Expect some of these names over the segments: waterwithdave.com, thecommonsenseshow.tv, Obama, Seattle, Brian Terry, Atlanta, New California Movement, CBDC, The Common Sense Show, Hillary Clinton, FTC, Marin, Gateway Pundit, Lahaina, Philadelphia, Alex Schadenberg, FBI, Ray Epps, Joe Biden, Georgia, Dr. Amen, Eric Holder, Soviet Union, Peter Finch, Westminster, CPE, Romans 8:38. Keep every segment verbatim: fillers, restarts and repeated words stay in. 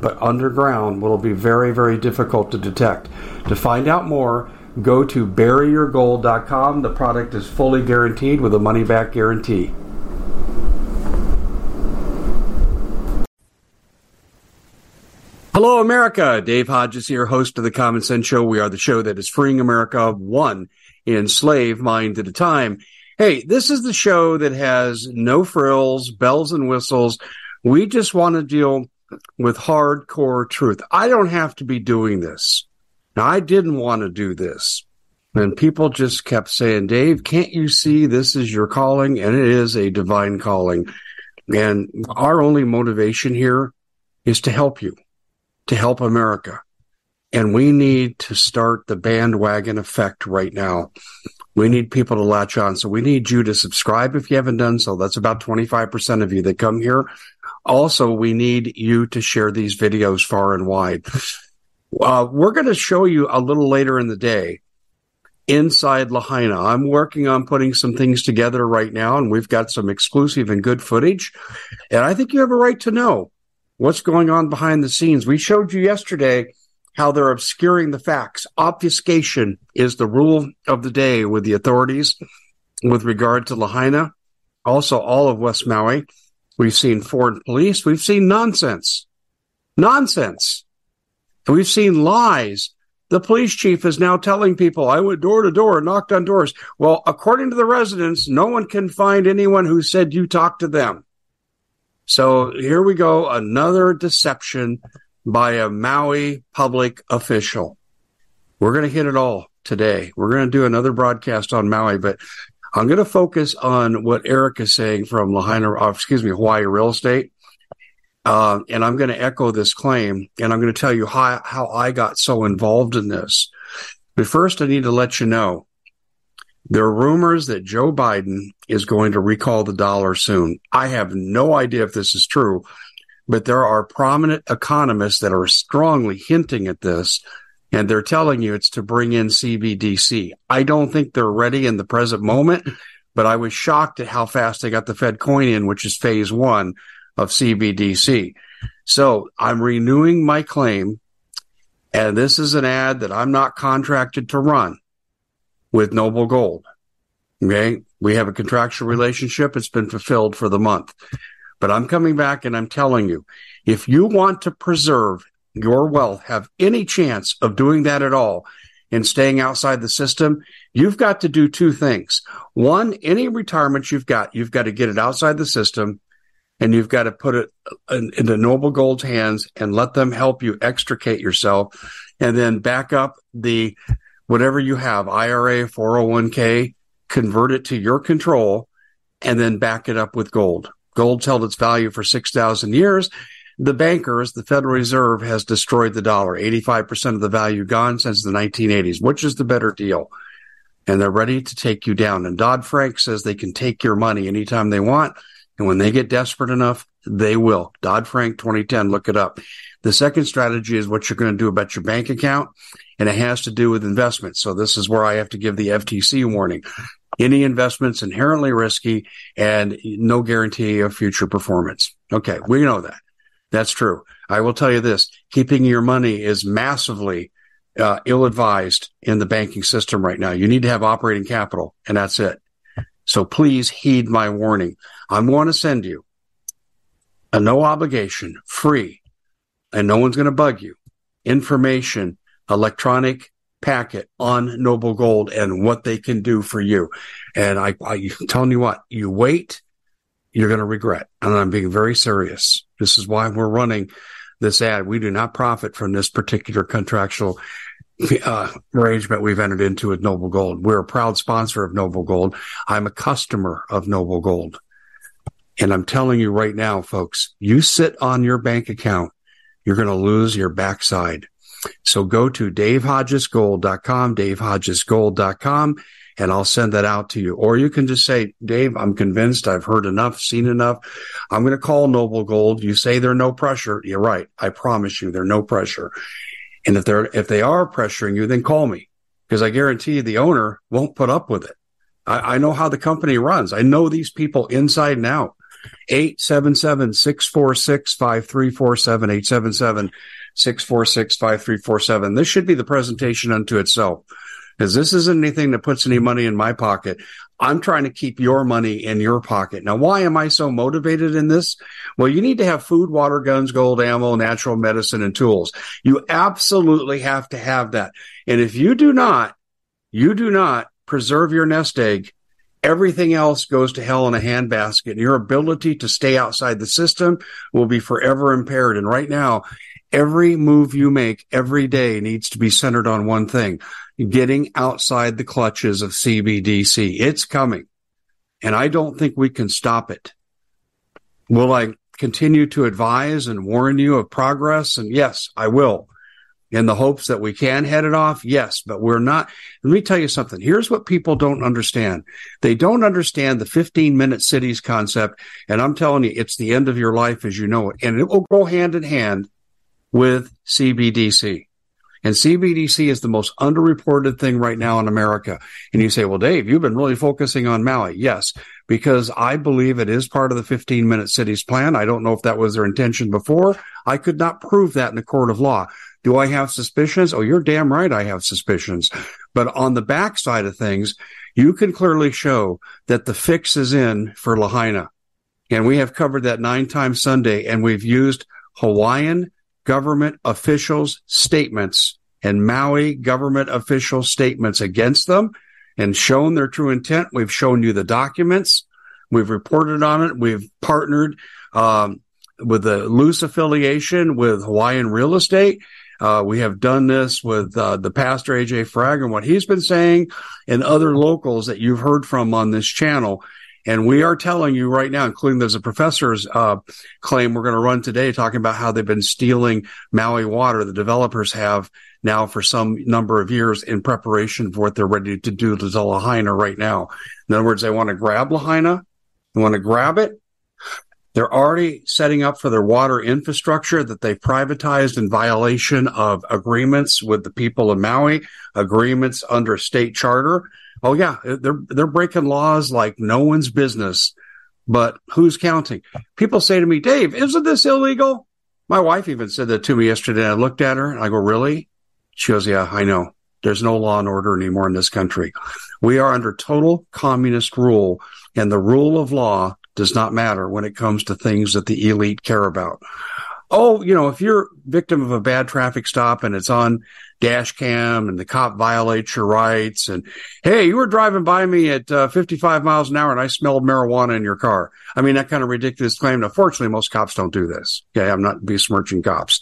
but underground will be very, very difficult to detect. To find out more, go to bury your gold dot com. The product is fully guaranteed with a money-back guarantee. Hello, America. Dave Hodges here, host of The Common Sense Show. We are the show that is freeing America one enslaved mind at a time. Hey, this is the show that has no frills, bells and whistles. We just want to deal with hardcore truth. I don't have to be doing this. Now, I didn't want to do this. And people just kept saying, Dave, can't you see this is your calling? And it is a divine calling. And our only motivation here is to help you, to help America. And we need to start the bandwagon effect right now. We need people to latch on. So we need you to subscribe if you haven't done so. That's about twenty-five percent of you that come here. Also, we need you to share these videos far and wide. Uh, we're going to show you a little later in the day inside Lahaina. I'm working on putting some things together right now, and we've got some exclusive and good footage. And I think you have a right to know what's going on behind the scenes. We showed you yesterday how they're obscuring the facts. Obfuscation is the rule of the day with the authorities with regard to Lahaina, also all of West Maui. We've seen foreign police. We've seen nonsense. Nonsense. We've seen lies. The police chief is now telling people, I went door to door and knocked on doors. Well, according to the residents, no one can find anyone who said you talked to them. So here we go, another deception by a Maui public official. We're going to hit it all today. We're going to do another broadcast on Maui, but I'm going to focus on what Eric is saying from Lahaina, or excuse me, Hawaii Real Estate. Uh, and I'm going to echo this claim, and I'm going to tell you how, how I got so involved in this. But first, I need to let you know, there are rumors that Joe Biden is going to recall the dollar soon. I have no idea if this is true, but there are prominent economists that are strongly hinting at this, and they're telling you it's to bring in C B D C. I don't think they're ready in the present moment, but I was shocked at how fast they got the Fed coin in, which is phase one of C B D C. So I'm renewing my claim, and this is an ad that I'm not contracted to run with Noble Gold. Okay, we have a contractual relationship. It's been fulfilled for the month. But I'm coming back and I'm telling you, if you want to preserve your wealth, have any chance of doing that at all and staying outside the system, you've got to do two things. One, any retirement you've got, you've got to get it outside the system, and you've got to put it in, in the Noble Gold's hands and let them help you extricate yourself, and then back up the whatever you have, I R A, four oh one k, convert it to your control, and then back it up with gold. Gold's held its value for six thousand years. The bankers, the Federal Reserve, has destroyed the dollar. eighty-five percent of the value gone since the nineteen eighties. Which is the better deal? And they're ready to take you down. And Dodd-Frank says they can take your money anytime they want. And when they get desperate enough, they will. Dodd-Frank twenty ten, look it up. The second strategy is what you're going to do about your bank account. And it has to do with investments. So this is where I have to give the F T C warning. Any investment's inherently risky and no guarantee of future performance. Okay, we know that. That's true. I will tell you this. Keeping your money is massively uh, ill-advised in the banking system right now. You need to have operating capital, and that's it. So please heed my warning. I'm going to send you a no-obligation, free, and no one's going to bug you, information, electronic packet on Noble Gold and what they can do for you. And I, I, I'm telling you what, you wait. you're going to regret. And I'm being very serious. This is why we're running this ad. We do not profit from this particular contractual uh, arrangement we've entered into with Noble Gold. We're a proud sponsor of Noble Gold. I'm a customer of Noble Gold. And I'm telling you right now, folks, you sit on your bank account, you're going to lose your backside. So go to Dave Hodges Gold dot com, Dave Hodges Gold dot com, and I'll send that out to you. Or you can just say, Dave, I'm convinced. I've heard enough, seen enough. I'm going to call Noble Gold. You say they're no pressure. You're right. I promise you, they're no pressure. And if they're if they are pressuring you, then call me, because I guarantee you the owner won't put up with it. I, I know how the company runs. I know these people inside and out. eight seven seven, six four six, five three four seven, eight seven seven, six four six, five three four seven. This should be the presentation unto itself, because this isn't anything that puts any money in my pocket. I'm trying to keep your money in your pocket. Now, why am I so motivated in this? Well, you need to have food, water, guns, gold, ammo, natural medicine, and tools. You absolutely have to have that. And if you do not, you do not preserve your nest egg, everything else goes to hell in a handbasket, and your ability to stay outside the system will be forever impaired. And right now, every move you make every day needs to be centered on one thing: getting outside the clutches of C B D C. It's coming, and I don't think we can stop it. Will I continue to advise and warn you of progress? And yes, I will, in the hopes that we can head it off. Yes, but we're not. Let me tell you something. Here's what people don't understand. They don't understand the fifteen-minute cities concept, and I'm telling you, it's the end of your life as you know it, and it will go hand in hand with C B D C. And C B D C is the most underreported thing right now in America. And you say, well, Dave, you've been really focusing on Maui. Yes, because I believe it is part of the fifteen-minute cities plan. I don't know if that was their intention before. I could not prove that in a court of law. Do I have suspicions? Oh, you're damn right I have suspicions. But on the backside of things, you can clearly show that the fix is in for Lahaina. And we have covered that nine times Sunday, and we've used Hawaiian government officials' statements and Maui government official statements against them and shown their true intent. We've shown you the documents. We've reported on it. We've partnered um, with a loose affiliation with Hawaiian real estate. Uh, we have done this with uh, the pastor, A J Fragg, and what he's been saying, and other locals that you've heard from on this channel. And we are telling you right now, including there's a professor's uh, claim we're going to run today talking about how they've been stealing Maui water. The developers have now for some number of years in preparation for what they're ready to do to Lahaina right now. In other words, they want to grab Lahaina. They want to grab it. They're already setting up for their water infrastructure that they privatized in violation of agreements with the people of Maui, agreements under state charter. Oh, yeah, they're they're breaking laws like no one's business, but who's counting? People say to me, Dave, isn't this illegal? My wife even said that to me yesterday. I looked at her and I go, really? She goes, yeah, I know. There's no law and order anymore in this country. We are under total communist rule, and the rule of law does not matter when it comes to things that the elite care about. Oh, you know, if you're victim of a bad traffic stop and it's on dash cam and the cop violates your rights and, hey, you were driving by me at uh, fifty-five miles an hour and I smelled marijuana in your car. I mean, that kind of ridiculous claim. Now, fortunately, most cops don't do this. Okay, I'm not besmirching cops.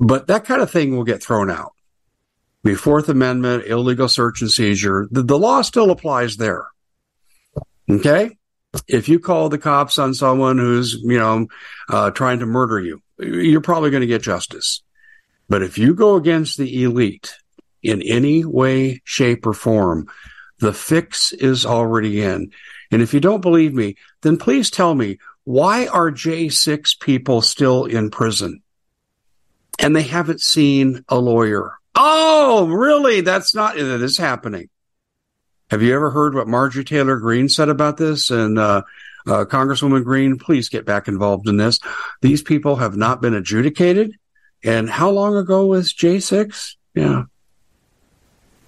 But that kind of thing will get thrown out. The Fourth Amendment, illegal search and seizure, the, the law still applies there. Okay? If you call the cops on someone who's, you know, uh, trying to murder you, you're probably going to get justice. But if you go against the elite in any way, shape, or form, the fix is already in. And if you don't believe me, then please tell me, why are J six people still in prison? And they haven't seen a lawyer. Oh, really? That's not, that is happening. Have you ever heard what Marjorie Taylor Greene said about this? And uh, uh, Congresswoman Greene, please get back involved in this. These people have not been adjudicated. And how long ago was J six? Yeah.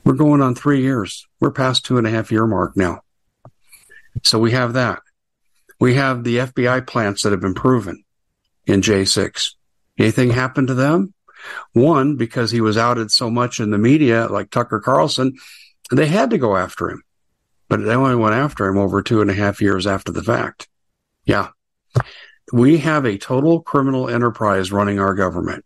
We're going on three years. We're past two and a half year mark now. So we have that. We have the F B I plants that have been proven in J six. Anything happened to them? One, because he was outed so much in the media, like Tucker Carlson, they had to go after him, but they only went after him over two and a half years after the fact. Yeah. We have a total criminal enterprise running our government.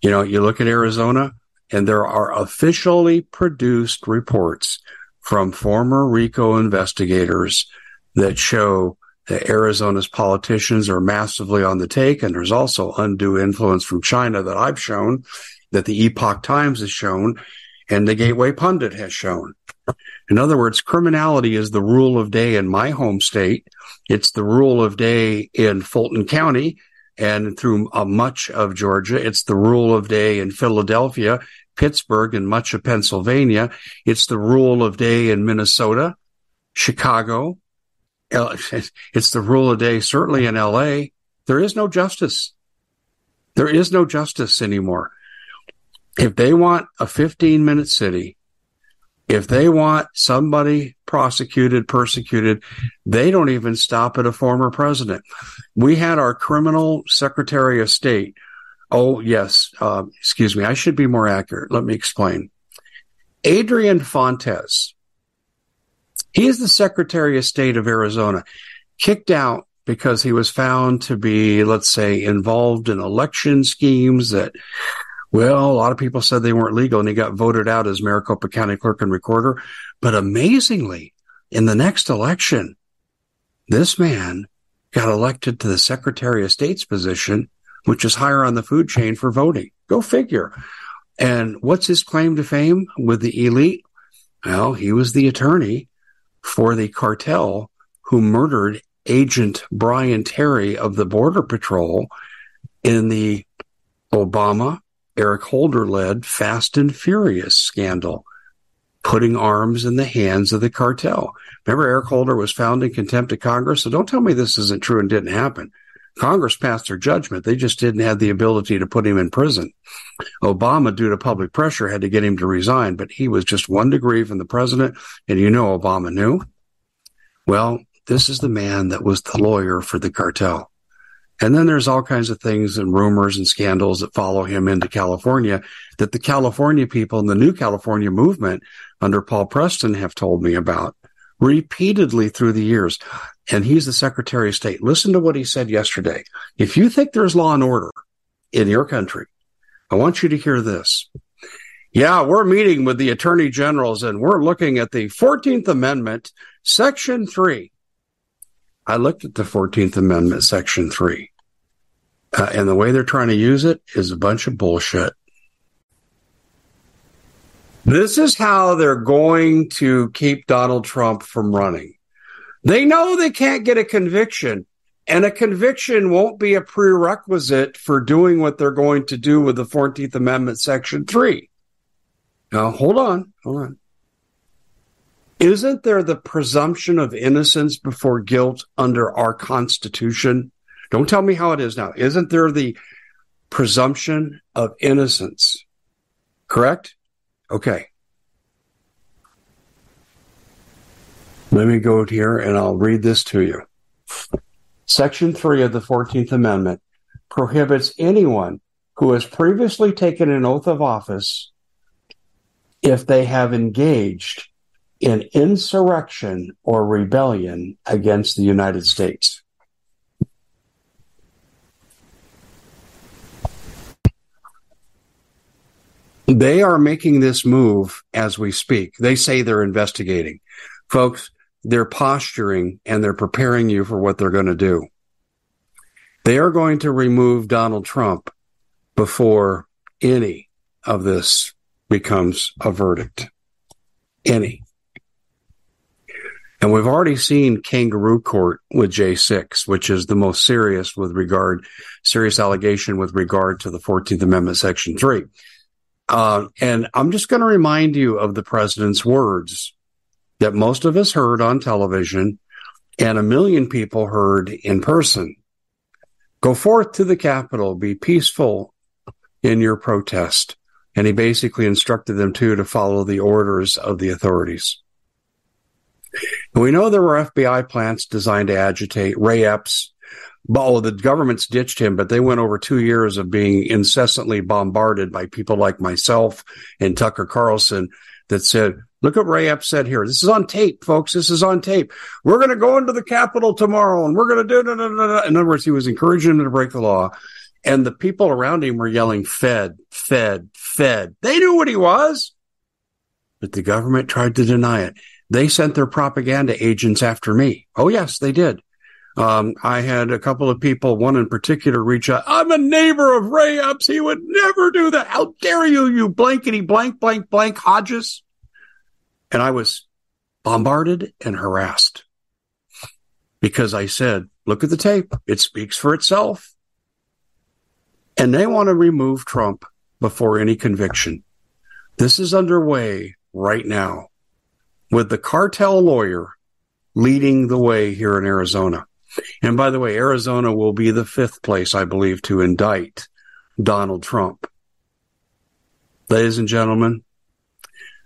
You know, you look at Arizona, and there are officially produced reports from former RICO investigators that show that Arizona's politicians are massively on the take, and there's also undue influence from China that I've shown, that the Epoch Times has shown, and the Gateway Pundit has shown. In other words, criminality is the rule of day in my home state. It's the rule of day in Fulton County and through uh, much of Georgia. It's the rule of day in Philadelphia, Pittsburgh, and much of Pennsylvania. It's the rule of day in Minnesota, Chicago. It's the rule of day, certainly in L A. There is no justice. There is no justice anymore. If they want a fifteen-minute city, if they want somebody prosecuted, persecuted, they don't even stop at a former president. We had our criminal secretary of state. Oh, yes. Uh, excuse me. I should be more accurate. Let me explain. Adrian Fontes, he is the secretary of state of Arizona, kicked out because he was found to be, let's say, involved in election schemes that... Well, a lot of people said they weren't legal, and he got voted out as Maricopa County Clerk and Recorder. But amazingly, in the next election, this man got elected to the Secretary of State's position, which is higher on the food chain for voting. Go figure. And what's his claim to fame with the elite? Well, he was the attorney for the cartel who murdered Agent Brian Terry of the Border Patrol in the Obama Eric Holder-led Fast and Furious scandal, putting arms in the hands of the cartel. Remember, Eric Holder was found in contempt of Congress, so don't tell me this isn't true and didn't happen. Congress passed their judgment. They just didn't have the ability to put him in prison. Obama, due to public pressure, had to get him to resign, but he was just one degree from the president, and you know Obama knew. Well, this is the man that was the lawyer for the cartel. And then there's all kinds of things and rumors and scandals that follow him into California that the California people and the New California movement under Paul Preston have told me about repeatedly through the years. And he's the Secretary of State. Listen to what he said yesterday. If you think there's law and order in your country, I want you to hear this. Yeah, we're meeting with the attorney generals, and we're looking at the fourteenth Amendment, Section three. I looked at the fourteenth Amendment, Section three, uh, and the way they're trying to use it is a bunch of bullshit. This is how they're going to keep Donald Trump from running. They know they can't get a conviction, and a conviction won't be a prerequisite for doing what they're going to do with the fourteenth Amendment, Section three. Now, hold on, hold on. Isn't there the presumption of innocence before guilt under our Constitution? Don't tell me how it is now. Isn't there the presumption of innocence? Correct? Okay. Let me go here and I'll read this to you. Section three of the fourteenth Amendment prohibits anyone who has previously taken an oath of office if they have engaged in insurrection or rebellion against the United States. They are making this move as we speak. They say they're investigating. Folks, they're posturing and they're preparing you for what they're going to do. They are going to remove Donald Trump before any of this becomes a verdict. Any. And we've already seen kangaroo court with J six, which is the most serious with regard, serious allegation with regard to the fourteenth Amendment, Section three. Uh, and I'm just going to remind you of the president's words that most of us heard on television and a million people heard in person. Go forth to the Capitol, be peaceful in your protest. And he basically instructed them, too, to follow the orders of the authorities. We know there were F B I plants designed to agitate Ray Epps. Oh, the government's ditched him, but they went over two years of being incessantly bombarded by people like myself and Tucker Carlson that said, Look what Ray Epps said here. This is on tape, folks. This is on tape. We're going to go into the Capitol tomorrow, and we're going to do da, da, da, da. In other words, he was encouraging him to break the law. And the people around him were yelling, Fed, Fed, Fed. They knew what he was. But the government tried to deny it. They sent their propaganda agents after me. Oh, yes, they did. Um, I had a couple of people, one in particular, reach out. I'm a neighbor of Ray Epps. He would never do that. How dare you, you blankety blank, blank, blank Hodges. And I was bombarded and harassed because I said, look at the tape. It speaks for itself. And they want to remove Trump before any conviction. This is underway right now with the cartel lawyer leading the way here in Arizona. And by the way, Arizona will be the fifth place, I believe, to indict Donald Trump. Ladies and gentlemen,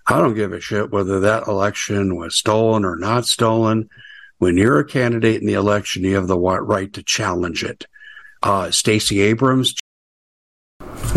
I don't give a shit whether that election was stolen or not stolen. When you're a candidate in the election, you have the right to challenge it. Uh, Stacey Abrams.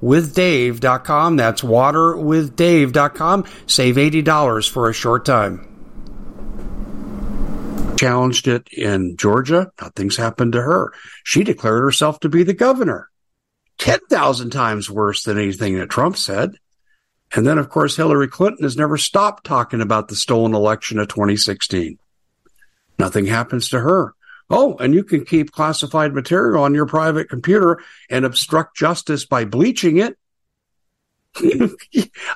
with dave dot com. That's water with dave dot com. Save eighty dollars for a short time. Challenged it in Georgia. Nothing's happened to her. She declared herself to be the governor. ten thousand times worse than anything that Trump said. And then, of course, Hillary Clinton has never stopped talking about the stolen election of twenty sixteen. Nothing happens to her. Oh, and you can keep classified material on your private computer and obstruct justice by bleaching it.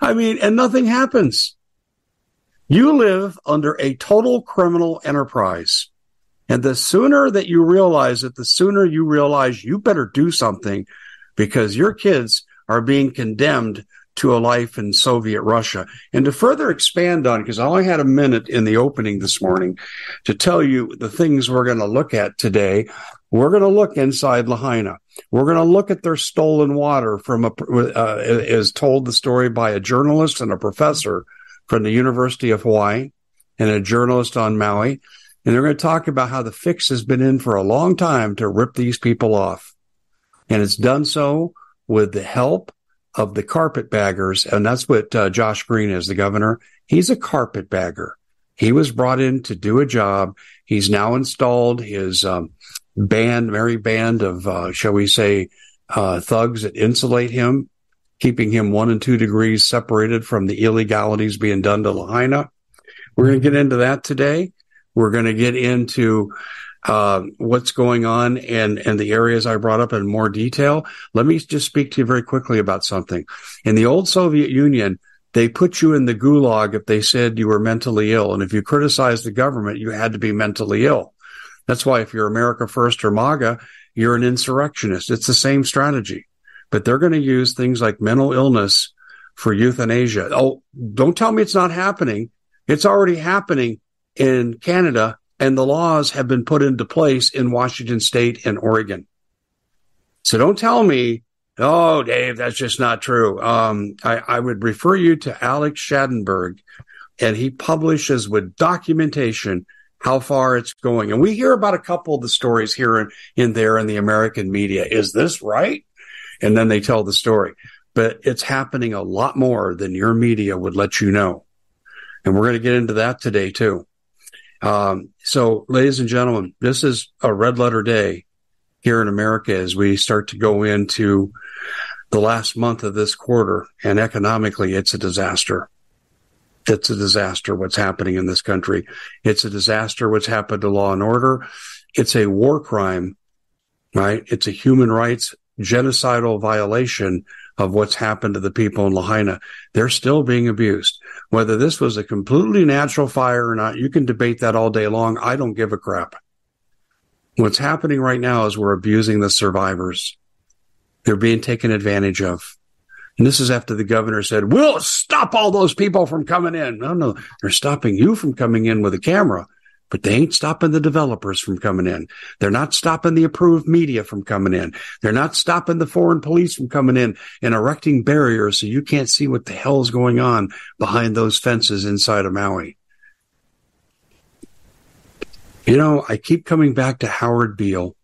I mean, and nothing happens. You live under a total criminal enterprise. And the sooner that you realize it, the sooner you realize you better do something, because your kids are being condemned to a life in Soviet Russia. And to further expand on, because I only had a minute in the opening this morning to tell you the things we're going to look at today, we're going to look inside Lahaina. We're going to look at their stolen water from a, uh, is told the story by a journalist and a professor from the University of Hawaii and a journalist on Maui. And they're going to talk about how the fix has been in for a long time to rip these people off. And it's done so with the help of the carpetbaggers, and that's what uh, Josh Green is, the governor. He's a carpetbagger. He was brought in to do a job. He's now installed his um, band, merry band of, uh, shall we say, uh, thugs that insulate him, keeping him one and two degrees separated from the illegalities being done to Lahaina. We're going to get into that today. We're going to get into uh, what's going on and, and the areas I brought up in more detail. Let me just speak to you very quickly about something. In the old Soviet Union, they put you in the gulag if they said you were mentally ill. And if you criticized the government, you had to be mentally ill. That's why if you're America First or MAGA, you're an insurrectionist. It's the same strategy. But they're going to use things like mental illness for euthanasia. Oh, don't tell me it's not happening. It's already happening in Canada, and the laws have been put into place in Washington State and Oregon. So don't tell me, oh, Dave, that's just not true. Um, I, I would refer you to Alex Schadenberg, and he publishes with documentation how far it's going. And we hear about a couple of the stories here and in there in the American media. Is this right? And then they tell the story. But it's happening a lot more than your media would let you know. And we're going to get into that today, too. Um, so, ladies and gentlemen, this is a red letter day here in America as we start to go into the last month of this quarter. And economically, it's a disaster. It's a disaster what's happening in this country. It's a disaster what's happened to law and order. It's a war crime, right? It's a human rights genocidal violation of what's happened to the people in Lahaina. They're still being abused. Whether this was a completely natural fire or not, you can debate that all day long. I don't give a crap. What's happening right now is we're abusing the survivors. They're being taken advantage of. And this is after the governor said, we'll stop all those people from coming in. No, no, they're stopping you from coming in with a camera, but they ain't stopping the developers from coming in. They're not stopping the approved media from coming in. They're not stopping the foreign police from coming in and erecting barriers so you can't see what the hell is going on behind those fences inside of Maui. You know, I keep coming back to Howard Beale,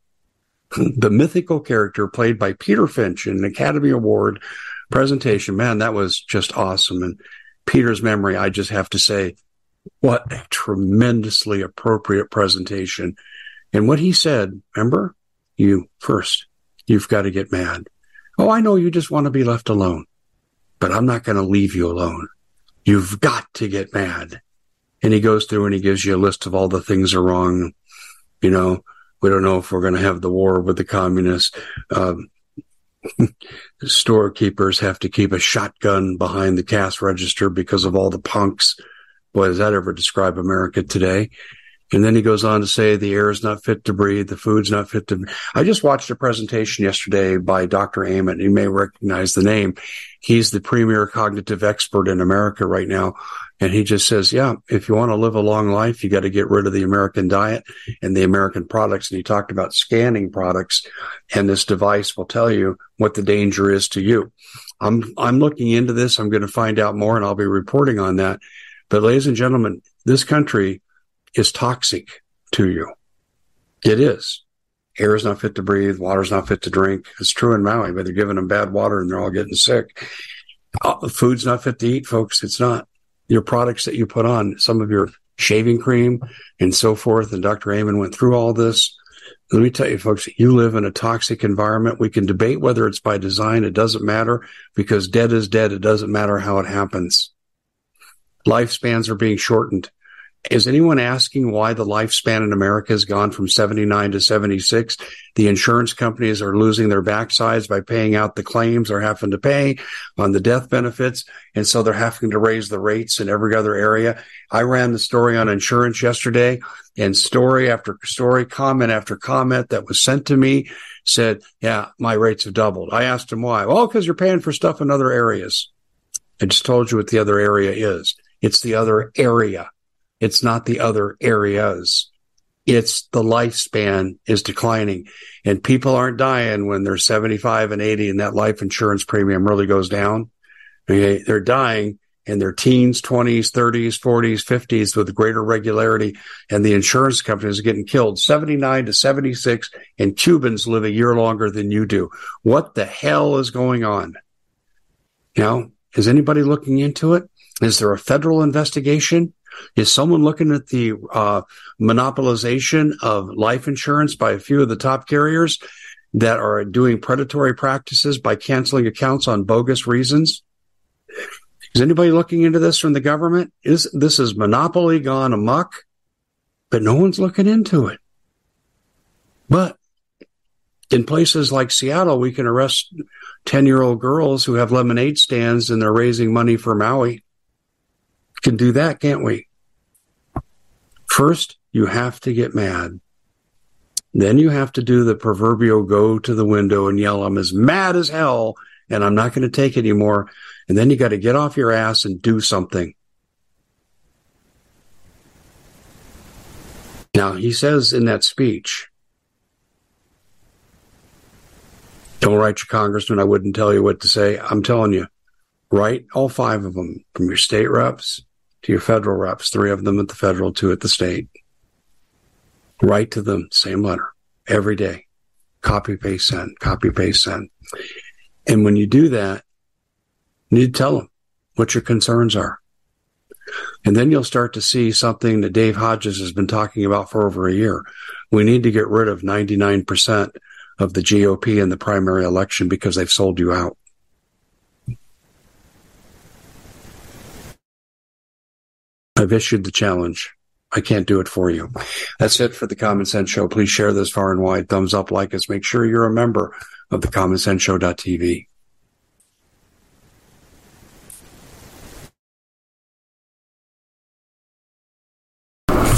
the mythical character played by Peter Finch in an Academy Award presentation. Man, that was just awesome. And Peter's memory, I just have to say, what a tremendously appropriate presentation. And what he said, remember, you first, you've got to get mad. Oh, I know you just want to be left alone, but I'm not going to leave you alone. You've got to get mad. And he goes through and he gives you a list of all the things that are wrong. You know, we don't know if we're going to have the war with the communists. Um, storekeepers have to keep a shotgun behind the cash register because of all the punks. Boy, does that ever describe America today? And then he goes on to say the air is not fit to breathe, the food's not fit to. I just watched a presentation yesterday by Doctor Amen. You may recognize the name. He's the premier cognitive expert in America right now. And he just says, yeah, if you want to live a long life, you got to get rid of the American diet and the American products. And he talked about scanning products, and this device will tell you what the danger is to you. I'm I'm looking into this. I'm going to find out more, and I'll be reporting on that. But ladies and gentlemen, this country is toxic to you. It is. Air is not fit to breathe. Water is not fit to drink. It's true in Maui, but they're giving them bad water and they're all getting sick. Uh, food's not fit to eat, folks. It's not. Your products that you put on, some of your shaving cream and so forth, and Doctor Amen went through all this. Let me tell you, folks, you live in a toxic environment. We can debate whether it's by design. It doesn't matter, because dead is dead. It doesn't matter how it happens. Lifespans are being shortened. Is anyone asking why the lifespan in America has gone from seventy-nine to seventy-six? The insurance companies are losing their backsides by paying out the claims they're having to pay on the death benefits, and so they're having to raise the rates in every other area. I ran the story on insurance yesterday, and story after story, comment after comment that was sent to me said, yeah, my rates have doubled. I asked them why. Well, because you're paying for stuff in other areas. I just told you what the other area is. It's the other area. It's not the other areas. It's the lifespan is declining. And people aren't dying when they're seventy-five and eighty and that life insurance premium really goes down. Okay? They're dying in their teens, twenties, thirties, forties, fifties with greater regularity. And the insurance companies are getting killed. seventy-nine to seventy-six, and Cubans live a year longer than you do. What the hell is going on? Now, is anybody looking into it? Is there a federal investigation? Is someone looking at the uh, monopolization of life insurance by a few of the top carriers that are doing predatory practices by canceling accounts on bogus reasons? Is anybody looking into this from the government? Is this is monopoly gone amok, but no one's looking into it. But in places like Seattle, we can arrest ten-year-old girls who have lemonade stands and they're raising money for Maui. Can do that, can't we? First, you have to get mad. Then you have to do the proverbial go to the window and yell, I'm as mad as hell, and I'm not going to take it anymore. And then you got to get off your ass and do something. Now, he says in that speech, don't write your congressman. I wouldn't tell you what to say. I'm telling you, write all five of them, from your state reps to your federal reps, three of them at the federal, two at the state. Write to them, same letter, every day. Copy, paste, send, copy, paste, send. And when you do that, you need to tell them what your concerns are. And then you'll start to see something that Dave Hodges has been talking about for over a year. We need to get rid of ninety-nine percent of the G O P in the primary election because they've sold you out. I've issued the challenge. I can't do it for you. That's it for The Common Sense Show. Please share this far and wide. Thumbs up, like us. Make sure you're a member of the common sense show dot t v.